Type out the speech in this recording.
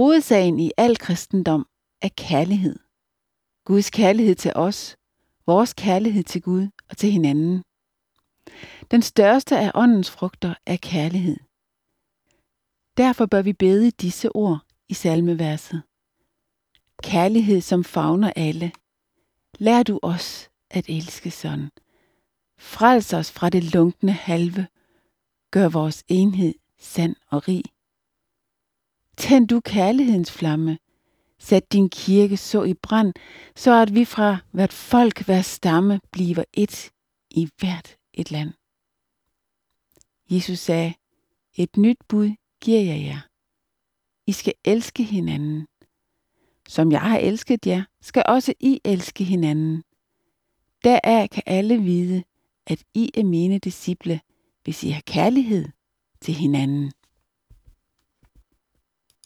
Hovedsagen i al kristendom er kærlighed. Guds kærlighed til os, vores kærlighed til Gud og til hinanden. Den største af åndens frugter er kærlighed. Derfor bør vi bede disse ord i salmeverset. Kærlighed, som favner alle. Lær du os at elske sådan. Frels os fra det lunkne halve. Gør vores enhed sand og rig. Tænd du kærlighedens flamme. Sæt din kirke så i brand, så at vi fra hvert folk, hver stamme, bliver ét i hvert et land. Jesus sagde, et nyt bud giver jeg jer. I skal elske hinanden. Som jeg har elsket jer, skal også I elske hinanden. Deraf kan alle vide, at I er mine disciple, hvis I har kærlighed til hinanden.